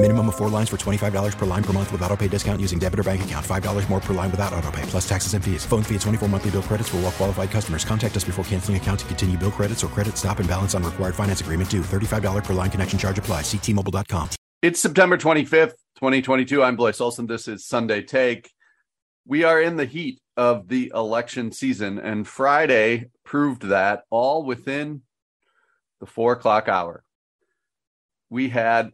Minimum of 4 lines for $25 per line per month with autopay discount using debit or bank account. $5 more per line without autopay, plus taxes and fees. Phone fee at 24 monthly bill credits for well qualified customers. Contact us before canceling account to continue bill credits or credit stop and balance on required finance agreement due. $35 per line connection charge applies. See T-Mobile.com. It's September 25th, 2022. I'm Blois Olson. This is Sunday Take. We are in the heat of the election season, and Friday proved that, all within the 4 o'clock hour. We had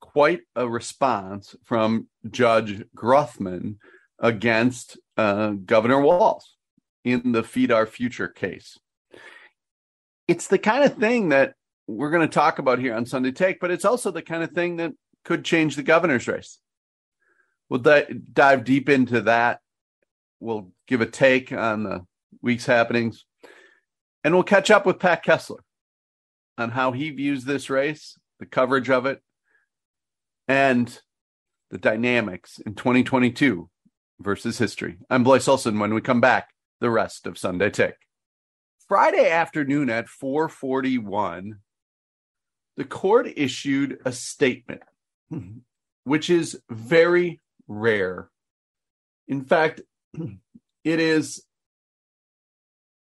quite a response from Judge Guthmann against Governor Walz in the Feed Our Future case. It's the kind of thing that we're going to talk about here on Sunday Take, but it's also the kind of thing that could change the governor's race. We'll dive deep into that. We'll give a take on the week's happenings, and we'll catch up with Pat Kessler on how he views this race, the coverage of it, and the dynamics in 2022 versus history. I'm Blois Olson. When we come back, the rest of Sunday Take. Friday afternoon at 4:41, the court issued a statement, which is very rare. In fact, it is,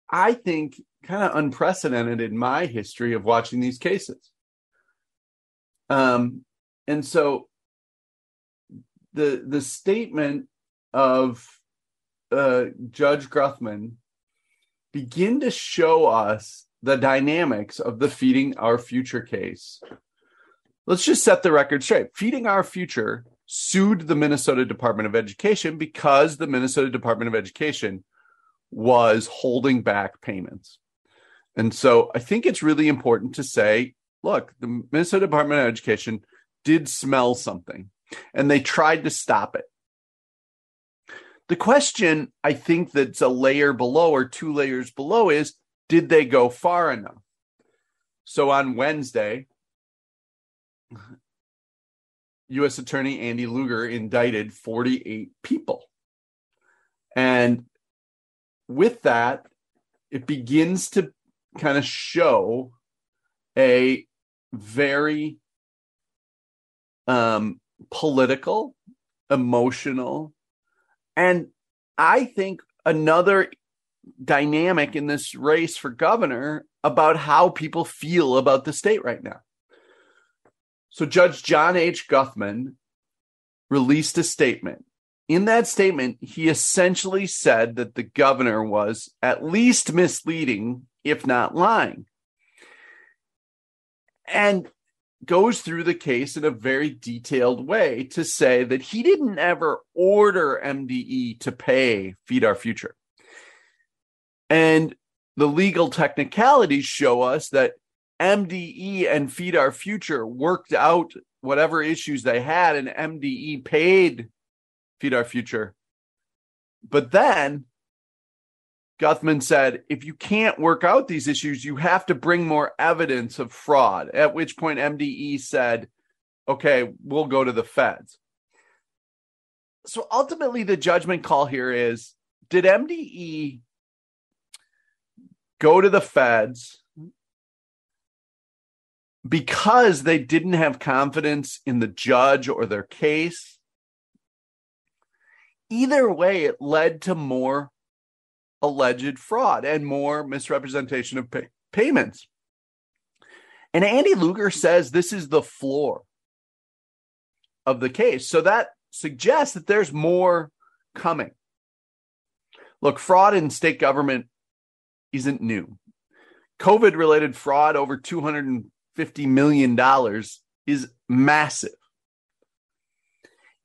I think, kind of unprecedented in my history of watching these cases. And so the statement of Judge Guthmann begin to show us the dynamics of the Feeding Our Future case. Let's just set the record straight. Feeding Our Future sued the Minnesota Department of Education because the Minnesota Department of Education was holding back payments. And so I think it's really important to say, look, the Minnesota Department of Education did smell something, and they tried to stop it. The question, I think, that's a layer below or 2 layers below is, did they go far enough? So on Wednesday, U.S. Attorney Andy Luger indicted 48 people. And with that, it begins to kind of show a very political, emotional, and I think another dynamic in this race for governor about how people feel about the state right now. So Judge John H. Guthmann released a statement. In that statement, he essentially said that the governor was at least misleading, if not lying, and goes through the case in a very detailed way to say that he didn't ever order MDE to pay Feed Our Future. And the legal technicalities show us that MDE and Feed Our Future worked out whatever issues they had, and MDE paid Feed Our Future. But then Guthmann said, if you can't work out these issues, you have to bring more evidence of fraud, at which point MDE said, okay, we'll go to the feds. So ultimately, the judgment call here is, did MDE go to the feds because they didn't have confidence in the judge or their case? Either way, it led to more alleged fraud and more misrepresentation of payments. And Andy Luger says this is the floor of the case. So that suggests that there's more coming. Look, fraud in state government isn't new. COVID-related fraud, over $250 million, is massive.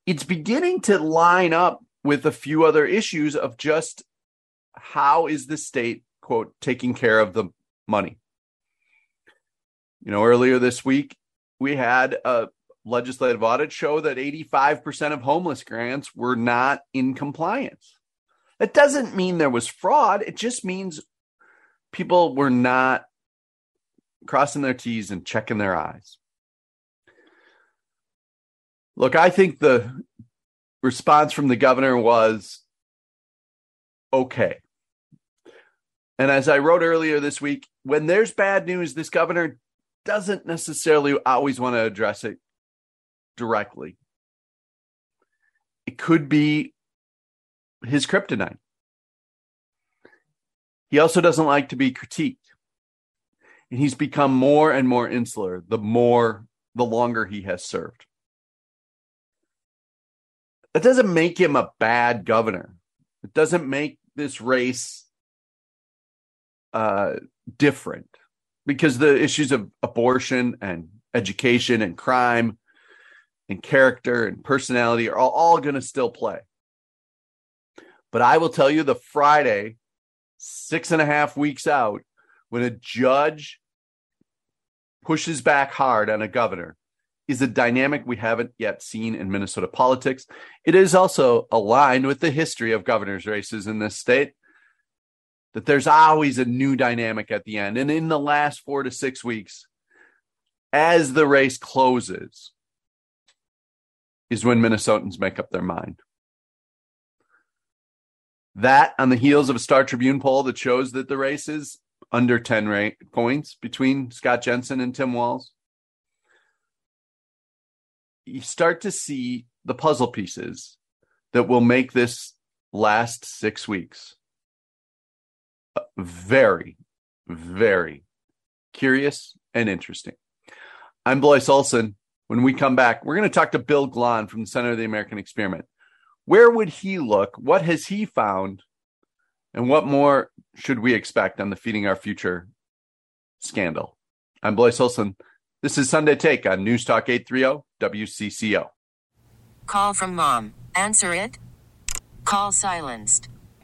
it's beginning to line up with a few other issues of just how is the state, quote, taking care of the money. You know, earlier this week, we had a legislative audit show that 85% of homeless grants were not in compliance. That doesn't mean there was fraud. It just means people were not crossing their T's and checking their I's. Look, I think the response from the governor was okay. And as I wrote earlier this week, when there's bad news, this governor doesn't necessarily always want to address it directly. It could be his kryptonite. He also doesn't like to be critiqued. And he's become more and more insular the longer he has served. That doesn't make him a bad governor. It doesn't make this race different, because the issues of abortion and education and crime and character and personality are all going to still play. But I will tell you, the Friday, 6.5 weeks out, when a judge pushes back hard on a governor, is a dynamic we haven't yet seen in Minnesota politics. It is also aligned with the history of governors' races in this state, that there's always a new dynamic at the end. And in the last 4 to 6 weeks, as the race closes, is when Minnesotans make up their mind. That, on the heels of a Star Tribune poll that shows that the race is under 10 points between Scott Jensen and Tim Walz, you start to see the puzzle pieces that will make this last 6 weeks very, very curious and interesting. I'm Blois Olson. When we come back, we're going to talk to Bill Glahn from the Center for the American Experiment. Where would he look? What has he found? And what more should we expect on the Feeding Our Future scandal? I'm Blois Olson. This is Sunday Take on News Talk 830 WCCO. Call from mom. Answer it. Call silenced.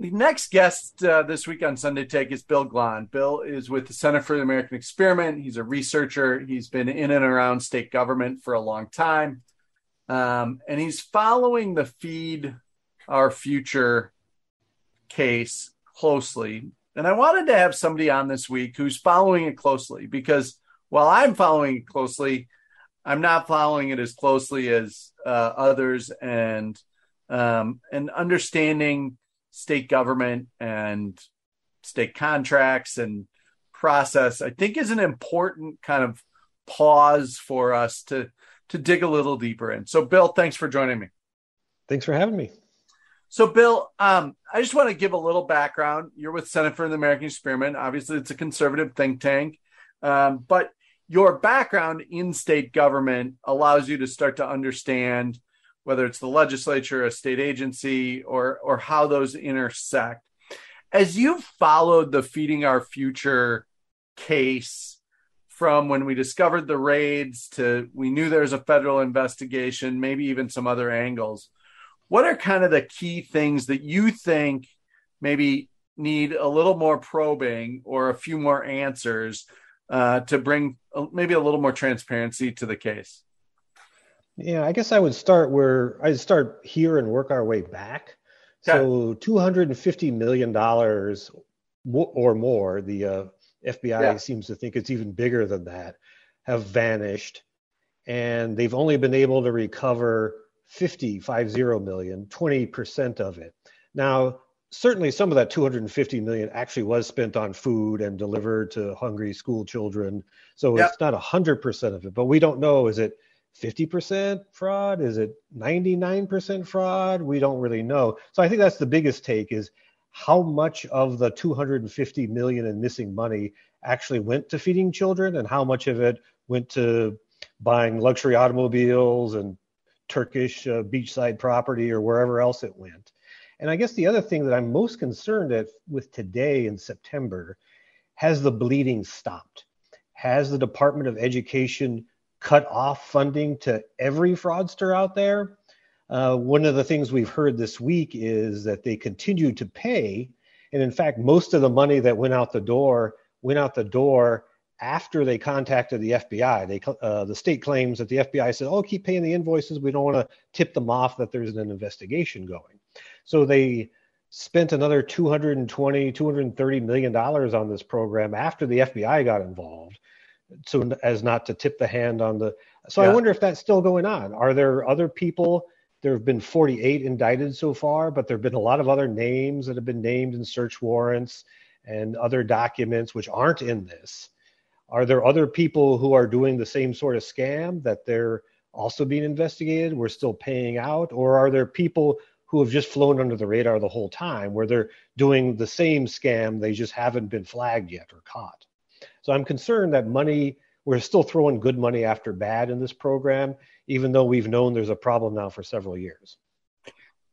The next guest this week on Sunday Take is Bill Glahn. Bill is with the Center for the American Experiment. He's a researcher. He's been in and around state government for a long time. And he's following the Feed Our Future case closely. And I wanted to have somebody on this week who's following it closely, because while I'm following it closely, I'm not following it as closely as others, and understanding state government and state contracts and process, I think, is an important kind of pause for us to dig a little deeper in. So, Bill, thanks for joining me. Thanks for having me. So, Bill, I just want to give a little background. You're with Center for the American Experiment. Obviously, it's a conservative think tank, but your background in state government allows you to start to understand whether it's the legislature, a state agency, or how those intersect. As you've followed the Feeding Our Future case from when we discovered the raids to we knew there's a federal investigation, maybe even some other angles, what are kind of the key things that you think maybe need a little more probing or a few more answers to bring maybe a little more transparency to the case? Yeah, I guess I would start here and work our way back. Okay. So $250 million or more, the FBI seems to think it's even bigger than that, have vanished. And they've only been able to recover $50 million, 20% of it. Now, certainly some of that $250 million actually was spent on food and delivered to hungry school children. So it's not 100% of it, but we don't know, is it 50% fraud? Is it 99% fraud? We don't really know. So I think that's the biggest take is how much of the $250 million in missing money actually went to feeding children and how much of it went to buying luxury automobiles and Turkish beachside property or wherever else it went. And I guess the other thing that I'm most concerned with today in September, has the bleeding stopped? Has the Department of Education cut off funding to every fraudster out there? One of the things we've heard this week is that they continue to pay. And in fact, most of the money that went out the door after they contacted the FBI. The state claims that the FBI said, oh, keep paying the invoices. We don't want to tip them off that there's an investigation going. So they spent another $230 million on this program after the FBI got involved, so as not to tip the hand on the... So I wonder if that's still going on. Are there other people? There have been 48 indicted so far, but there have been a lot of other names that have been named in search warrants and other documents which aren't in this. Are there other people who are doing the same sort of scam that they're also being investigated? We're still paying out? Or are there people who have just flown under the radar the whole time where they're doing the same scam, they just haven't been flagged yet or caught? So I'm concerned that we're still throwing good money after bad in this program, even though we've known there's a problem now for several years.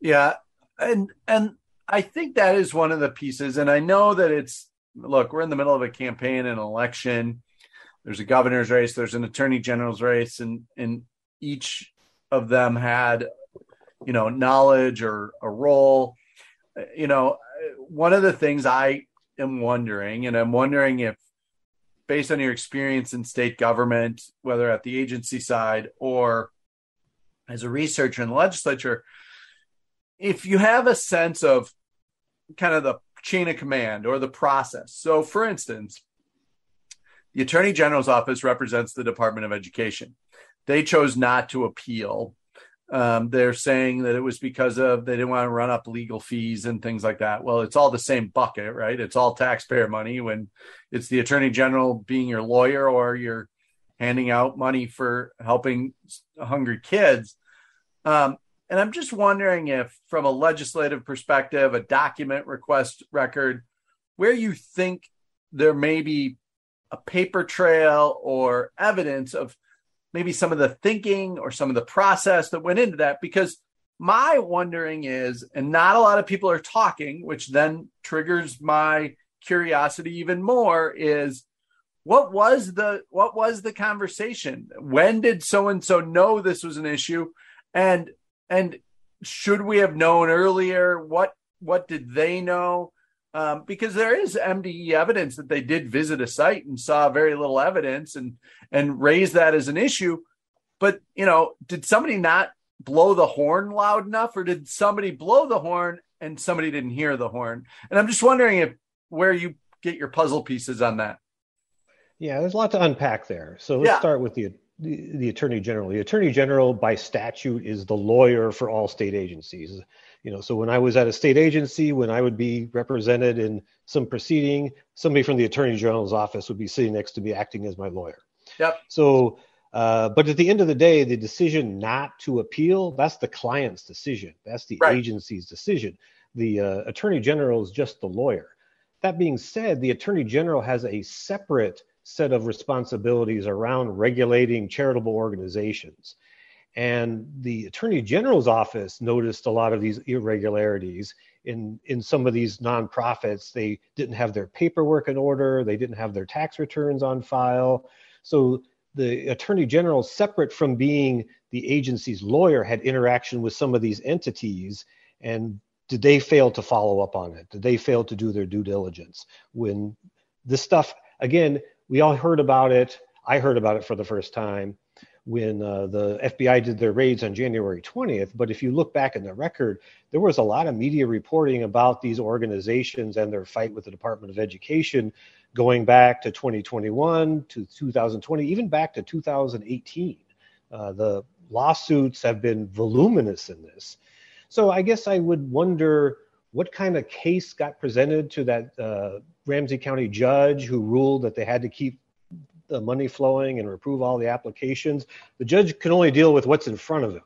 Yeah. And I think that is one of the pieces. And I know that we're in the middle of a campaign, an election. There's a governor's race. There's an attorney general's race. And each of them had, knowledge or a role. One of the things I am wondering, and I'm wondering if, based on your experience in state government, whether at the agency side or as a researcher in the legislature, if you have a sense of kind of the chain of command or the process. So for instance, the Attorney General's office represents the Department of Education. They chose not to appeal. They're saying that it was because they didn't want to run up legal fees and things like that. Well, it's all the same bucket, right? It's all taxpayer money when it's the Attorney General being your lawyer or you're handing out money for helping hungry kids. And I'm just wondering if from a legislative perspective, a document request record, where you think there may be a paper trail or evidence of maybe some of the thinking or some of the process that went into that, because my wondering is, and not a lot of people are talking, which then triggers my curiosity even more, is what was the conversation? When did so-and-so know this was an issue? And should we have known earlier? What did they know? Because there is MDE evidence that they did visit a site and saw very little evidence and raised that as an issue. But, did somebody not blow the horn loud enough, or did somebody blow the horn and somebody didn't hear the horn? And I'm just wondering where you get your puzzle pieces on that. Yeah, there's a lot to unpack there. So let's start with the Attorney General. The Attorney General by statute is the lawyer for all state agencies. So when I was at a state agency, when I would be represented in some proceeding, somebody from the Attorney General's office would be sitting next to me acting as my lawyer. Yep. So, but at the end of the day, the decision not to appeal, that's the client's decision. That's the agency's decision. The Attorney General is just the lawyer. That being said, the Attorney General has a separate set of responsibilities around regulating charitable organizations. And the Attorney General's office noticed a lot of these irregularities in some of these nonprofits. They didn't have their paperwork in order. They didn't have their tax returns on file. So the Attorney General, separate from being the agency's lawyer, had interaction with some of these entities. And did they fail to follow up on it? Did they fail to do their due diligence? When this stuff, again, we all heard about it. I heard about it for the first time when the FBI did their raids on January 20th. But if you look back in the record, there was a lot of media reporting about these organizations and their fight with the Department of Education going back to 2021, to 2020, even back to 2018. The lawsuits have been voluminous in this. So I guess I would wonder what kind of case got presented to that Ramsey County judge who ruled that they had to keep the money flowing and reprove all the applications. The judge can only deal with what's in front of him.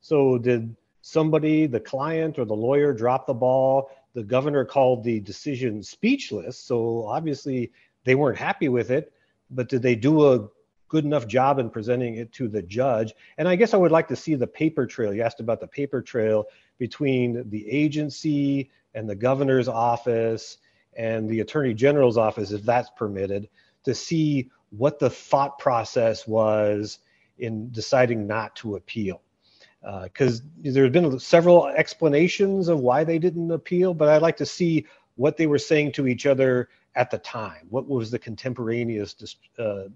So did somebody, the client or the lawyer, drop the ball? The governor called the decision speechless. So obviously they weren't happy with it, but did they do a good enough job in presenting it to the judge? And I guess I would like to see the paper trail. You asked about the paper trail between the agency and the governor's office and the Attorney General's office, if that's permitted, to see what the thought process was in deciding not to appeal. Because there have been several explanations of why they didn't appeal, but I'd like to see what they were saying to each other at the time. What was the contemporaneous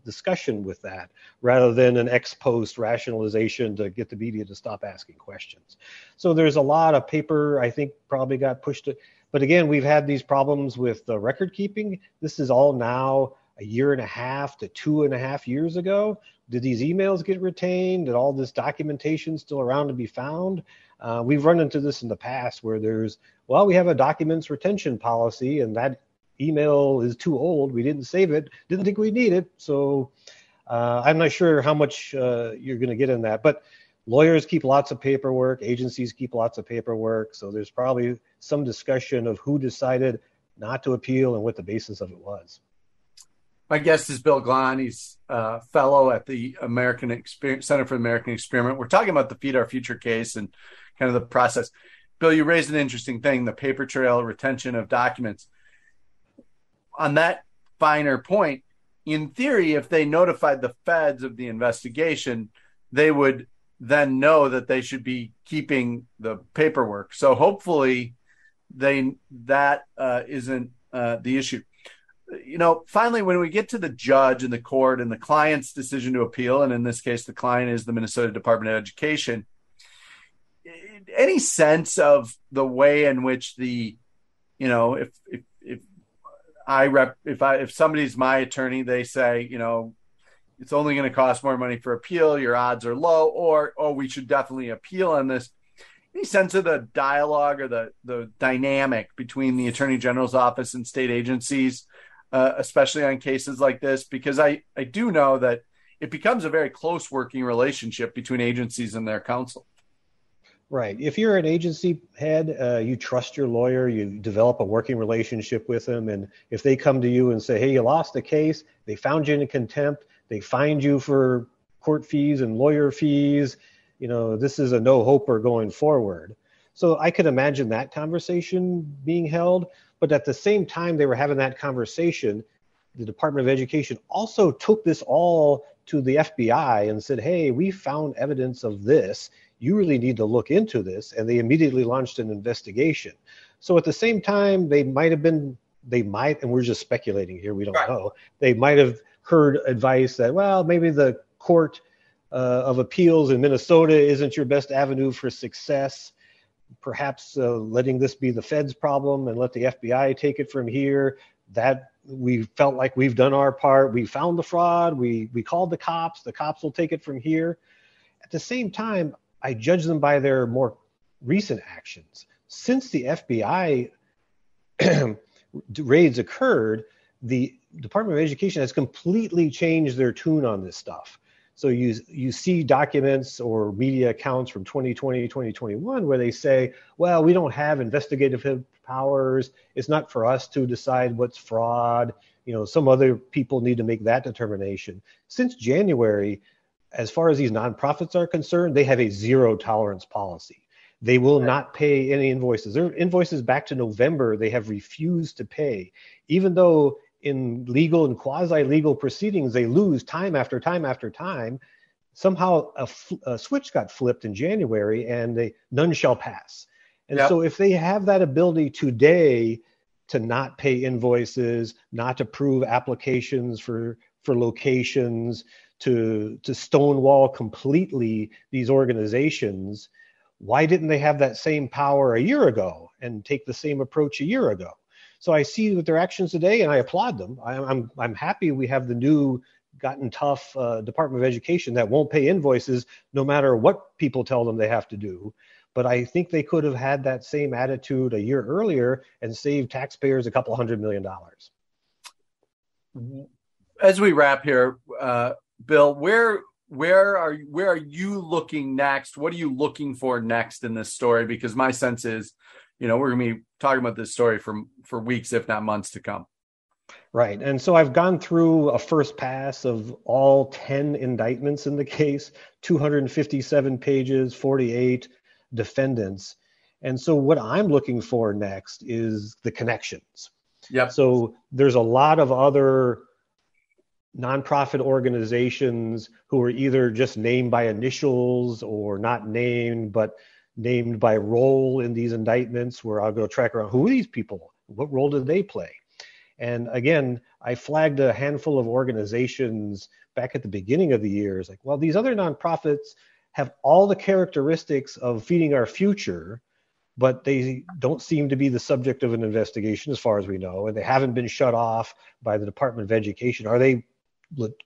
discussion with that, rather than an ex post rationalization to get the media to stop asking questions. So there's a lot of paper, I think, probably got pushed. But again, we've had these problems with the record keeping. This is all now a year and a half to 2.5 years ago. Did these emails get retained? Did all this documentation still around to be found? We've run into this in the past where there's, well, we have a documents retention policy and that email is too old. We didn't save it. Didn't think we need it. So I'm not sure how much you're going to get in that. But lawyers keep lots of paperwork. Agencies keep lots of paperwork. So there's probably some discussion of who decided not to appeal and what the basis of it was. My guest is Bill Glahn. He's a fellow at the Center for the American Experiment. We're talking about the Feed Our Future case and kind of the process. Bill, you raised an interesting thing, the paper trail retention of documents. On that finer point, in theory, if they notified the feds of the investigation, they would then know that they should be keeping the paperwork. So hopefully that isn't the issue. You know, finally, when we get to the judge and the court and the client's decision to appeal, and in this case, the client is the Minnesota Department of Education, any sense of the way in which the, you know, if somebody's my attorney, they say, you know, it's only going to cost more money for appeal, your odds are low, or, oh, we should definitely appeal on this. Any sense of the dialogue or the dynamic between the Attorney General's office and state agencies, especially on cases like this? Because I do know that it becomes a very close working relationship between agencies and their counsel. Right. If you're an agency head, you trust your lawyer, you develop a working relationship with them. And if they come to you and say, hey, you lost the case, they found you in contempt, they fined you for court fees and lawyer fees, you know, this is a no-hoper going forward. So I could imagine that conversation being held. But at the same time they were having that conversation, the Department of Education also took this all to the FBI and said, hey, we found evidence of this. You really need to look into this. And they immediately launched an investigation. So at the same time, they might, and we're just speculating here, we don't know, they might have heard advice that, well, maybe the court of appeals in Minnesota isn't your best avenue for success. Perhaps letting this be the Fed's problem and let the FBI take it from here. That we felt like we've done our part. We found the fraud. We called the cops. The cops will take it from here. At the same time, I judge them by their more recent actions. Since the FBI raids occurred, the Department of Education has completely changed their tune on this stuff. So you see documents or media accounts from 2020, 2021, where they say, well, we don't have investigative powers. It's not for us to decide what's fraud. You know, some other people need to make that determination. Since January, as far as these nonprofits are concerned, they have a zero tolerance policy. They will not pay any invoices. Their invoices back to November, they have refused to pay, even though in legal and quasi-legal proceedings, they lose time after time after time. Somehow a switch got flipped in January and none shall pass. And so if they have that ability today to not pay invoices, not to approve applications for locations, to stonewall completely these organizations, why didn't they have that same power a year ago and take the same approach a year ago? So I see with their actions today, and I applaud them. I'm happy we have the new, gotten tough Department of Education that won't pay invoices no matter what people tell them they have to do. But I think they could have had that same attitude a year earlier and saved taxpayers $200 million. As we wrap here, Bill, where are you looking next? What are you looking for next in this story? Because my sense is, we're going to be talking about this story for weeks, if not months to come. Right. And so I've gone through a first pass of all 10 indictments in the case, 257 pages, 48 defendants. And so what I'm looking for next is the connections. Yep. So there's a lot of other nonprofit organizations who are either just named by initials or not named, but named by role in these indictments, where I'll go track around who are these people, what role did they play? And again, I flagged a handful of organizations back at the beginning of the year. It's like, well, these other nonprofits have all the characteristics of Feeding Our Future, but they don't seem to be the subject of an investigation as far as we know, and they haven't been shut off by the Department of Education. Are they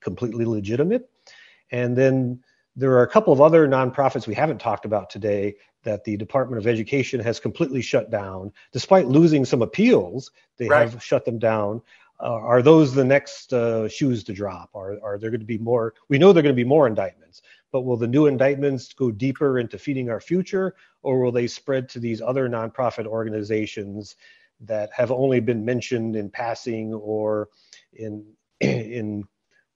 completely legitimate? And then there are a couple of other nonprofits we haven't talked about today that the Department of Education has completely shut down. Despite losing some appeals, they have shut them down. Are those the next shoes to drop? Are there going to be more? We know there are going to be more indictments, but will the new indictments go deeper into Feeding Our Future, or will they spread to these other nonprofit organizations that have only been mentioned in passing or in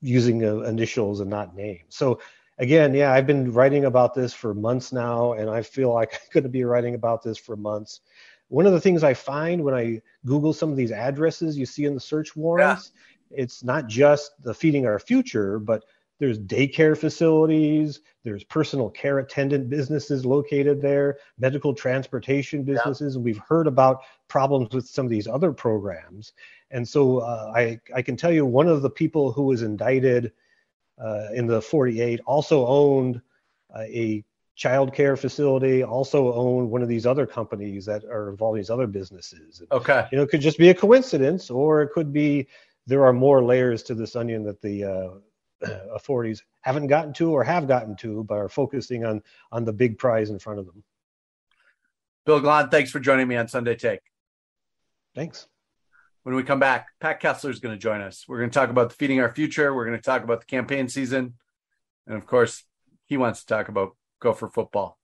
using initials and not names? So again, I've been writing about this for months now, and I feel like I'm going to be writing about this for months. One of the things I find when I Google some of these addresses you see in the search warrants, it's not just the Feeding Our Future, but there's daycare facilities, there's personal care attendant businesses located there, medical transportation businesses, and we've heard about problems with some of these other programs. And so I can tell you one of the people who was indicted in the 48 also owned a child care facility, also owned one of these other companies that are involved in these other businesses. Okay. It could just be a coincidence, or it could be there are more layers to this onion that the authorities haven't gotten to or have gotten to, but are focusing on the big prize in front of them. Bill Glahn, thanks for joining me on Sunday Take. Thanks. When we come back, Pat Kessler is going to join us. We're going to talk about Feeding Our Future. We're going to talk about the campaign season. And, of course, he wants to talk about Gopher football.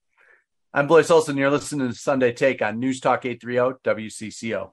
I'm Blois Olson. You're listening to Sunday Take on News Talk 830 WCCO.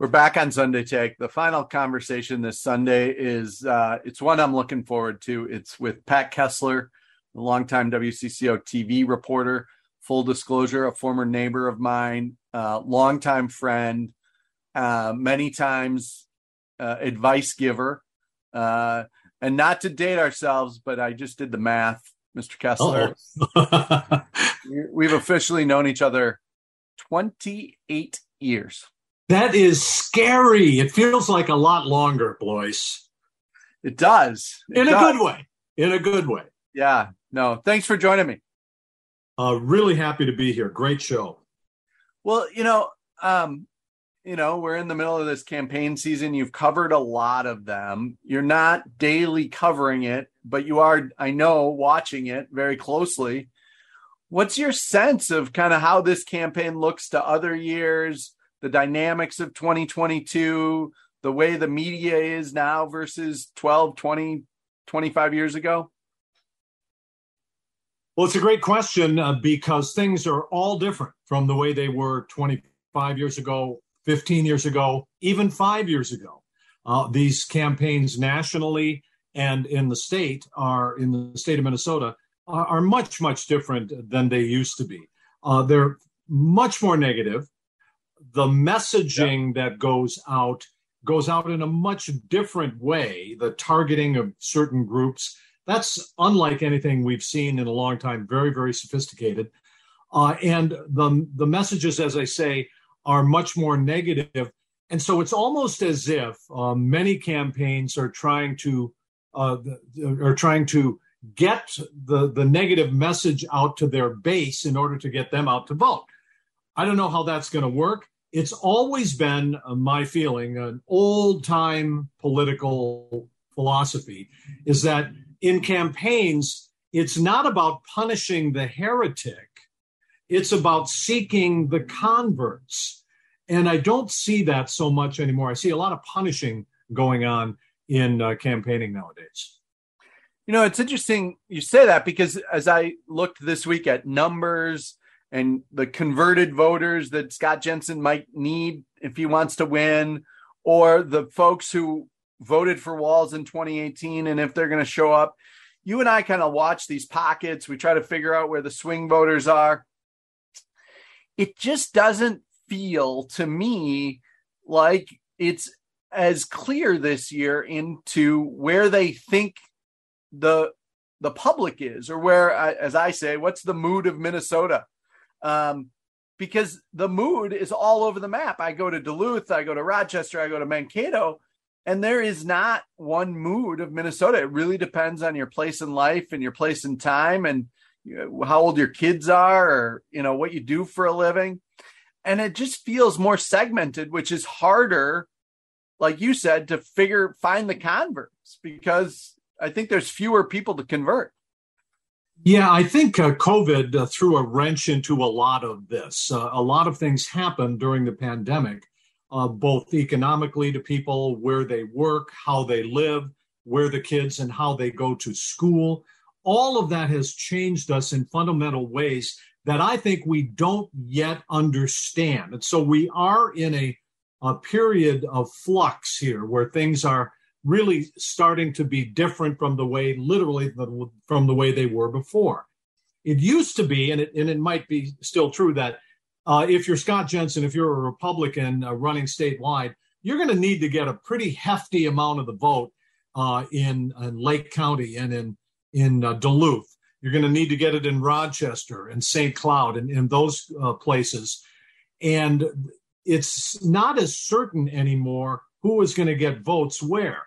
We're back on Sunday Take. The final conversation this Sunday is, it's one I'm looking forward to. It's with Pat Kessler, a longtime WCCO-TV reporter. Full disclosure, a former neighbor of mine, longtime friend, many times advice giver. And not to date ourselves, but I just did the math, Mr. Kessler. We've officially known each other 28 years. That is scary. It feels like a lot longer, Blois. It does. Good way. In a good way. Yeah. No, thanks for joining me. Really happy to be here. Great show. Well, you know, we're in the middle of this campaign season. You've covered a lot of them. You're not daily covering it, but you are, I know, watching it very closely. What's your sense of kind of how this campaign looks to other years, the dynamics of 2022, the way the media is now versus 12, 20, 25 years ago? Well, it's a great question because things are all different from the way they were 25 years ago, 15 years ago, even 5 years ago. These campaigns nationally and in the state of Minnesota are much, much different than they used to be. They're much more negative. The messaging that goes out in a much different way, the targeting of certain groups. That's unlike anything we've seen in a long time, very, very sophisticated. And the messages, as I say, are much more negative. And so it's almost as if many campaigns are trying to get the negative message out to their base in order to get them out to vote. I don't know how that's going to work. It's always been, my feeling, an old-time political philosophy is that in campaigns, it's not about punishing the heretic. It's about seeking the converts. And I don't see that so much anymore. I see a lot of punishing going on in campaigning nowadays. You know, it's interesting you say that because as I looked this week at numbers and the converted voters that Scott Jensen might need if he wants to win, or the folks who voted for Walz in 2018, and if they're going to show up, you and I kind of watch these pockets. We try to figure out where the swing voters are. It just doesn't feel to me like it's as clear this year into where they think the public is, or where, as I say, what's the mood of Minnesota? Because the mood is all over the map. I go to Duluth, I go to Rochester, I go to Mankato, and there is not one mood of Minnesota. It really depends on your place in life and your place in time and how old your kids are, or, you know, what you do for a living. And it just feels more segmented, which is harder, like you said, to find the converts, because I think there's fewer people to convert. Yeah, I think COVID threw a wrench into a lot of this. A lot of things happened during the pandemic. Both economically to people, where they work, how they live, where the kids and how they go to school. All of that has changed us in fundamental ways that I think we don't yet understand. And so we are in a period of flux here where things are really starting to be different from the way, literally from the way they were before. It used to be, and it might be still true, that if you're Scott Jensen, if you're a Republican running statewide, you're going to need to get a pretty hefty amount of the vote in Lake County and in Duluth. You're going to need to get it in Rochester and St. Cloud and in those places. And it's not as certain anymore who is going to get votes where.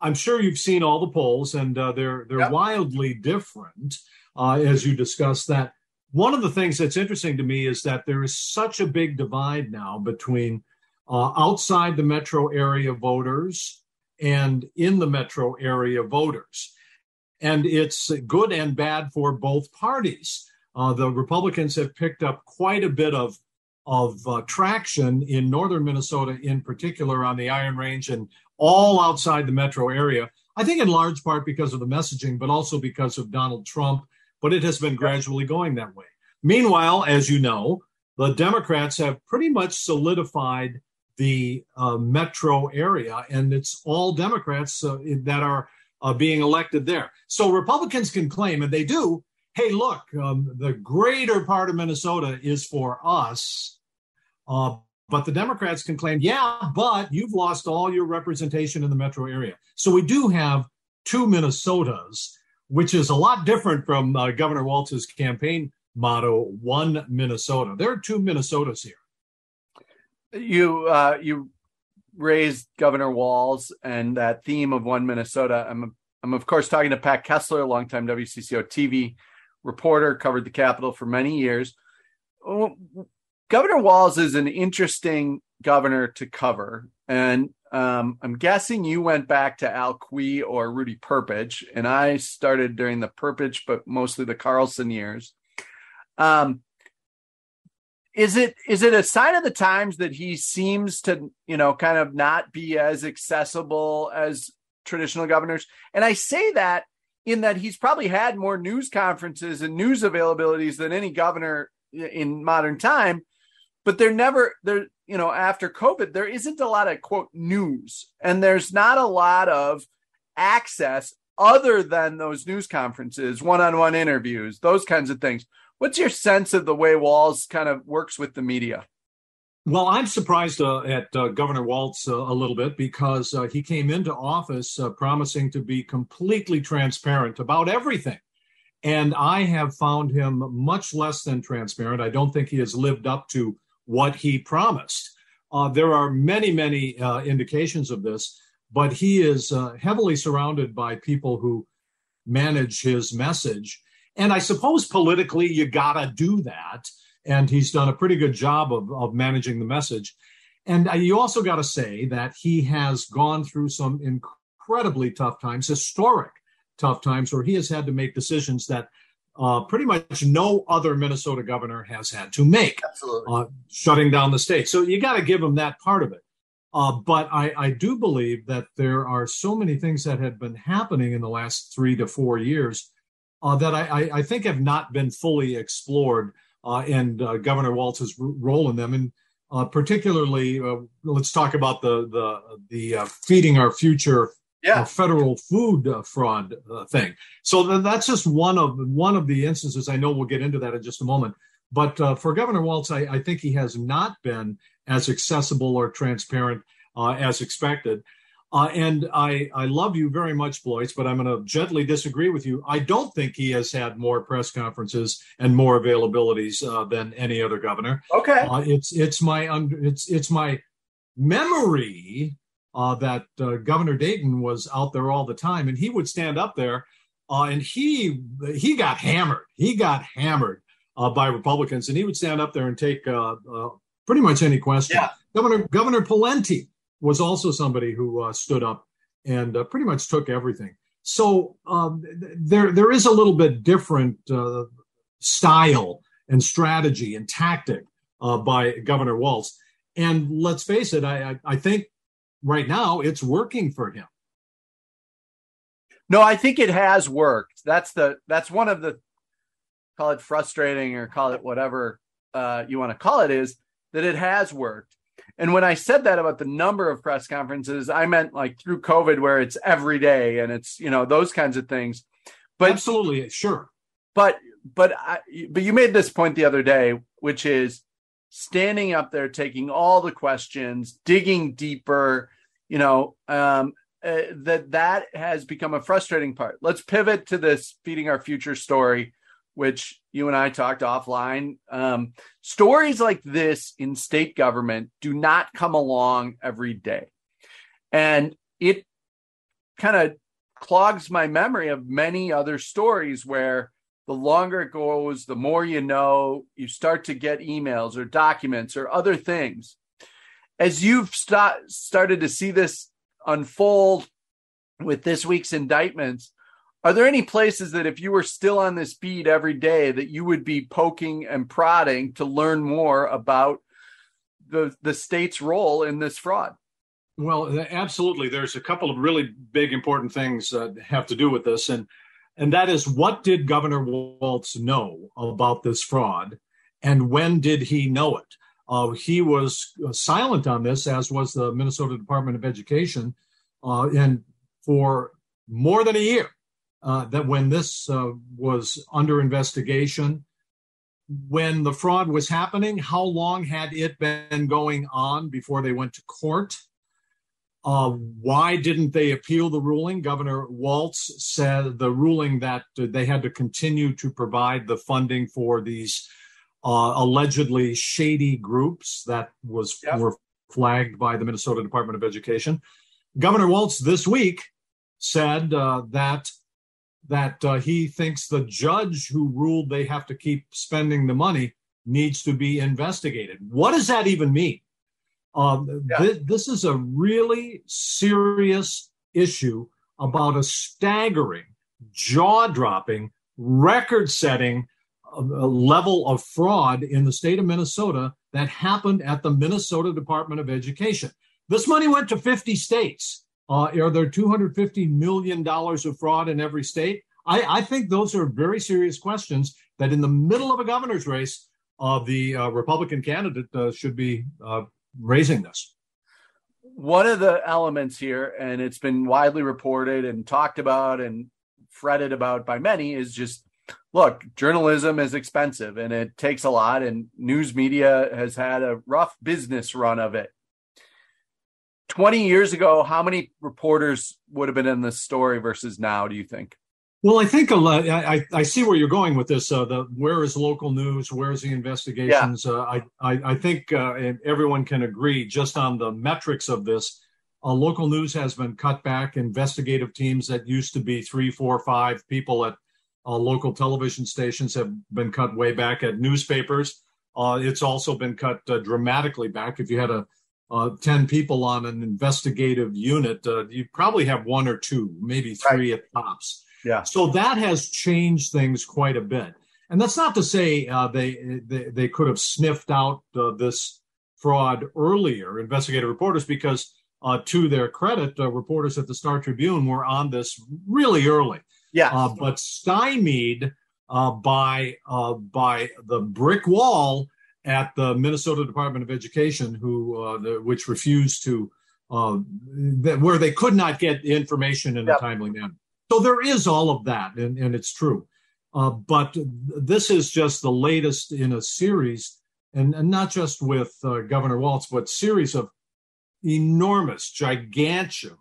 I'm sure you've seen all the polls, and they're Yep. wildly different, as you discussed that. One of the things that's interesting to me is that there is such a big divide now between outside the metro area voters and in the metro area voters. And it's good and bad for both parties. The Republicans have picked up quite a bit of traction in northern Minnesota, in particular on the Iron Range and all outside the metro area, I think in large part because of the messaging, but also because of Donald Trump. But it has been gradually going that way. Meanwhile, as you know, the Democrats have pretty much solidified the metro area, and it's all Democrats that are being elected there. So Republicans can claim, and they do, hey, look, the greater part of Minnesota is for us. But the Democrats can claim, yeah, but you've lost all your representation in the metro area. So we do have two Minnesotas, which is a lot different from Governor Walz's campaign motto, one Minnesota. There are two Minnesotas here. You raised Governor Walz and that theme of one Minnesota. I'm of course talking to Pat Kessler, a longtime WCCO-TV reporter, covered the Capitol for many years. Governor Walz is an interesting governor to cover. And I'm guessing you went back to Al Quie or Rudy Perpich, and I started during the Perpich, but mostly the Carlson years. Is it a sign of the times that he seems to, you know, kind of not be as accessible as traditional governors? And I say that in that he's probably had more news conferences and news availabilities than any governor in modern time, but they're never there. You know, after COVID, there isn't a lot of, quote, news, and there's not a lot of access other than those news conferences, one-on-one interviews, those kinds of things. What's your sense of the way Walz kind of works with the media? Well, I'm surprised at Governor Walz a little bit, because he came into office promising to be completely transparent about everything. And I have found him much less than transparent. I don't think he has lived up to what he promised. There are many indications of this, but he is heavily surrounded by people who manage his message. And I suppose politically, you gotta do that. And he's done a pretty good job of managing the message. And you also gotta say that he has gone through some incredibly tough times, historic tough times, where he has had to make decisions that pretty much no other Minnesota governor has had to make. Absolutely. Shutting down the state. So you got to give him that part of it. But I do believe that there are so many things that have been happening in the last 3 to 4 years that I think have not been fully explored, and Governor Walz's role in them. And particularly, let's talk about the Feeding Our Future. Yeah. Federal food fraud thing. So that's just one of the instances. I know we'll get into that in just a moment. But for Governor Walz, I think he has not been as accessible or transparent as expected. And I love you very much, Blois, but I'm going to gently disagree with you. I don't think he has had more press conferences and more availabilities than any other governor. Okay. It's my memory that Governor Dayton was out there all the time, and he would stand up there, and he got hammered. He got hammered by Republicans, and he would stand up there and take pretty much any question. Yeah. Governor Pawlenty was also somebody who stood up and pretty much took everything. So there is a little bit different style and strategy and tactic by Governor Walz. And let's face it, I think right now, it's working for him. No, I think it has worked. That's one of the, call it frustrating or call it whatever you want to call it, is that it has worked. And when I said that about the number of press conferences, I meant like through COVID, where it's every day and it's, you know, those kinds of things. But absolutely, sure. But you made this point the other day, which is standing up there, taking all the questions, digging deeper, you know, that has become a frustrating part. Let's pivot to this Feeding Our Future story, which you and I talked offline. Stories like this in state government do not come along every day. And it kind of clogs my memory of many other stories where the longer it goes, the more you know, you start to get emails or documents or other things. As you've started to see this unfold with this week's indictments, are there any places that if you were still on this beat every day that you would be poking and prodding to learn more about the state's role in this fraud? Well, absolutely. There's a couple of really big, important things that have to do with this. And that is, what did Governor Walz know about this fraud, and when did he know it? He was silent on this, as was the Minnesota Department of Education, and for more than a year, that when this was under investigation, when the fraud was happening, how long had it been going on before they went to court? Why didn't they appeal the ruling? Governor Walz said the ruling that they had to continue to provide the funding for these allegedly shady groups that were flagged by the Minnesota Department of Education. Governor Walz this week said that he thinks the judge who ruled they have to keep spending the money needs to be investigated. What does that even mean? This is a really serious issue about a staggering, jaw-dropping, record-setting level of fraud in the state of Minnesota that happened at the Minnesota Department of Education. This money went to 50 states. Are there $250 million of fraud in every state? I think those are very serious questions that in the middle of a governor's race, the Republican candidate should be raising this. One of the elements here, and it's been widely reported and talked about and fretted about by many, is just, look, journalism is expensive and it takes a lot, and news media has had a rough business run of it. 20 years ago, how many reporters would have been in this story versus now, do you think? Well, I think a lot. I see where you're going with this. Where is local news? Where is the investigations? Yeah. I think everyone can agree just on the metrics of this. Local news has been cut back. Investigative teams that used to be 3, 4, 5 people at local television stations have been cut way back. At newspapers, it's also been cut dramatically back. If you had 10 people on an investigative unit, you probably have 1 or 2, maybe 3 right. at tops. Yeah. So that has changed things quite a bit. And that's not to say they could have sniffed out this fraud earlier, investigative reporters, because to their credit, reporters at the Star Tribune were on this really early. Yeah. But stymied by the brick wall at the Minnesota Department of Education, which refused to, where they could not get information in a timely manner. So there is all of that, and it's true. But this is just the latest in a series, and not just with Governor Walz, but series of enormous, gigantic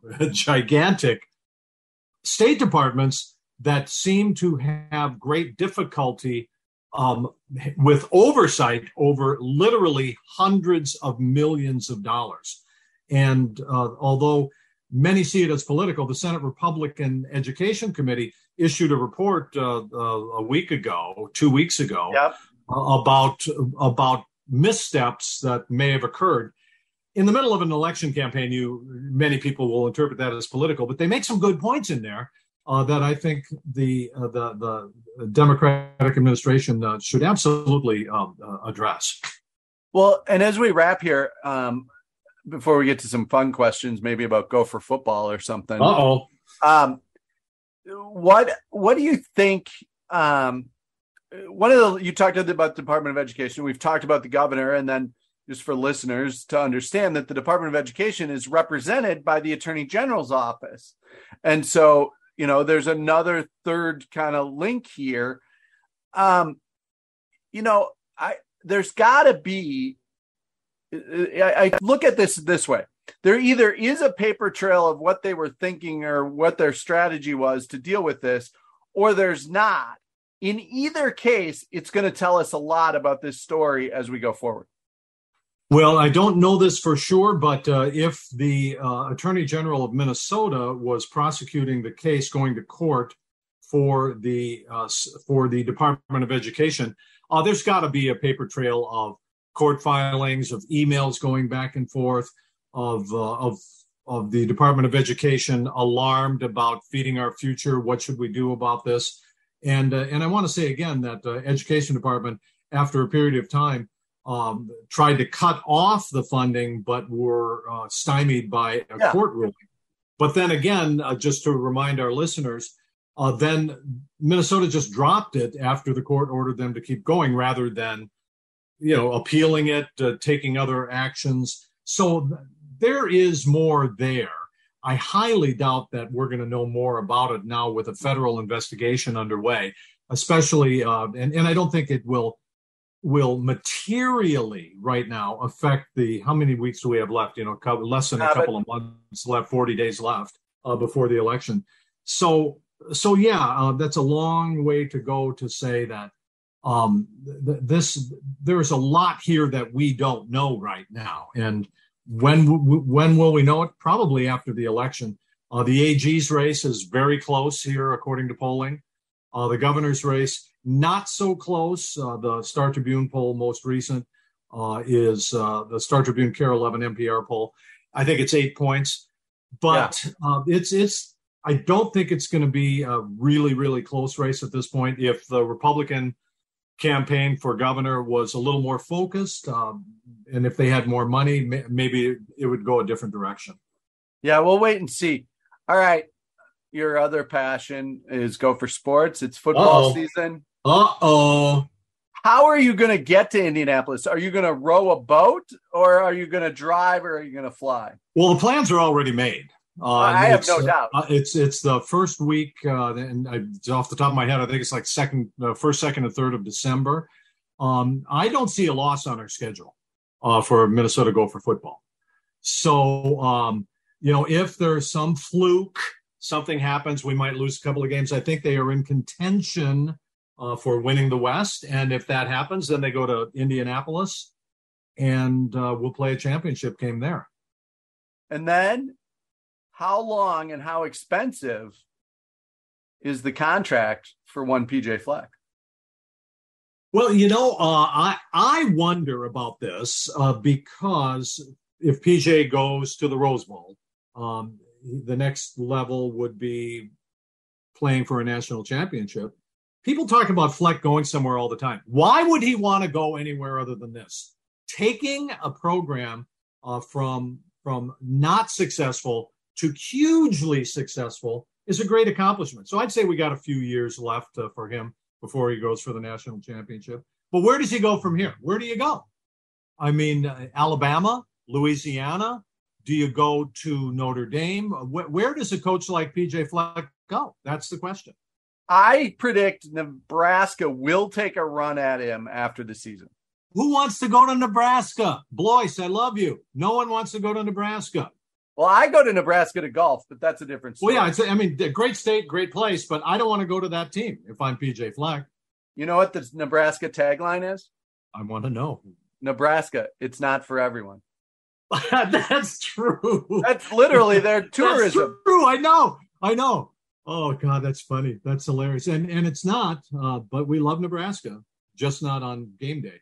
state departments that seem to have great difficulty with oversight over literally hundreds of millions of dollars. And although many see it as political, the Senate Republican Education Committee issued a report two weeks ago, yep. about missteps that may have occurred. In the middle of an election campaign, many people will interpret that as political, but they make some good points in there that I think the Democratic administration should absolutely address. Well, and as we wrap here, before we get to some fun questions, maybe about Gopher football or something. Uh-oh. What do you think? You talked about the Department of Education. We've talked about the governor, and then just for listeners to understand that the Department of Education is represented by the Attorney General's office. And so, there's another third kind of link here. There's gotta be, I look at this way. There either is a paper trail of what they were thinking or what their strategy was to deal with this, or there's not. In either case, it's going to tell us a lot about this story as we go forward. Well, I don't know this for sure, but if the Attorney General of Minnesota was prosecuting the case, going to court for the Department of Education, there's got to be a paper trail of court filings, of emails going back and forth, of the Department of Education alarmed about Feeding Our Future. What should we do about this? And I want to say again that the Education Department, after a period of time, tried to cut off the funding, but were stymied by a court ruling. But then again, just to remind our listeners, then Minnesota just dropped it after the court ordered them to keep going, rather than appealing it, taking other actions. So there is more there. I highly doubt that we're going to know more about it now with a federal investigation underway, especially, and I don't think it will materially right now affect how many weeks do we have left? Less than a couple of months left, 40 days left before the election. So that's a long way to go to say that there's a lot here that we don't know right now. And when will we know it? Probably after the election. The AG's race is very close here, according to polling. The governor's race, not so close. The Star Tribune poll, most recent. is the Star Tribune Care 11 NPR poll. I think it's 8 points, but it's I don't think it's going to be a really, really close race at this point. If the Republican campaign for governor was a little more focused, and if they had more money, maybe it would go a different direction. Yeah, we'll wait and see. All right. Your other passion is Gopher sports. It's football season. How are you going to get to Indianapolis? Are you going to row a boat, or are you going to drive, or are you going to fly? Well, the plans are already made. I have no doubt. It's the first week, and off the top of my head, I think it's like first, second, and third of December. I don't see a loss on our schedule for Minnesota Gopher football. So, if there's some fluke, something happens, we might lose a couple of games. I think they are in contention for winning the West, and if that happens, then they go to Indianapolis, and we'll play a championship game there. And then, how long and how expensive is the contract for one PJ Fleck? Well, I wonder about this because if PJ goes to the Rose Bowl, the next level would be playing for a national championship. People talk about Fleck going somewhere all the time. Why would he want to go anywhere other than this? Taking a program from not successful to hugely successful is a great accomplishment. So I'd say we got a few years left for him before he goes for the national championship. But where does he go from here? Where do you go? I mean, Alabama, Louisiana. Do you go to Notre Dame? Where does a coach like PJ Fleck go? That's the question. I predict Nebraska will take a run at him after the season. Who wants to go to Nebraska? Blois, I love you. No one wants to go to Nebraska. Well, I go to Nebraska to golf, but that's a different story. Well, yeah, great state, great place, but I don't want to go to that team if I'm PJ Fleck. You know what the Nebraska tagline is? I want to know. Nebraska, it's not for everyone. That's true. That's literally their tourism. That's true. I know. Oh, God, that's funny. That's hilarious. And it's not, but we love Nebraska, just not on game day.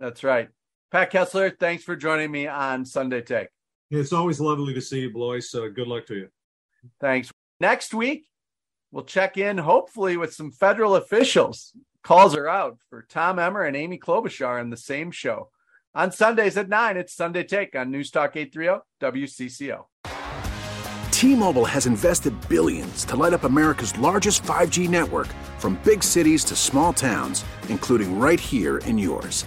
That's right. Pat Kessler, thanks for joining me on Sunday Tech. It's always lovely to see you, Blois. Good luck to you. Thanks. Next week, we'll check in, hopefully, with some federal officials. Calls are out for Tom Emmer and Amy Klobuchar on the same show. On Sundays at 9, it's Sunday Take on News Talk 830 WCCO. T-Mobile has invested billions to light up America's largest 5G network, from big cities to small towns, including right here in yours.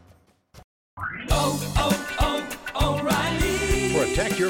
Protect your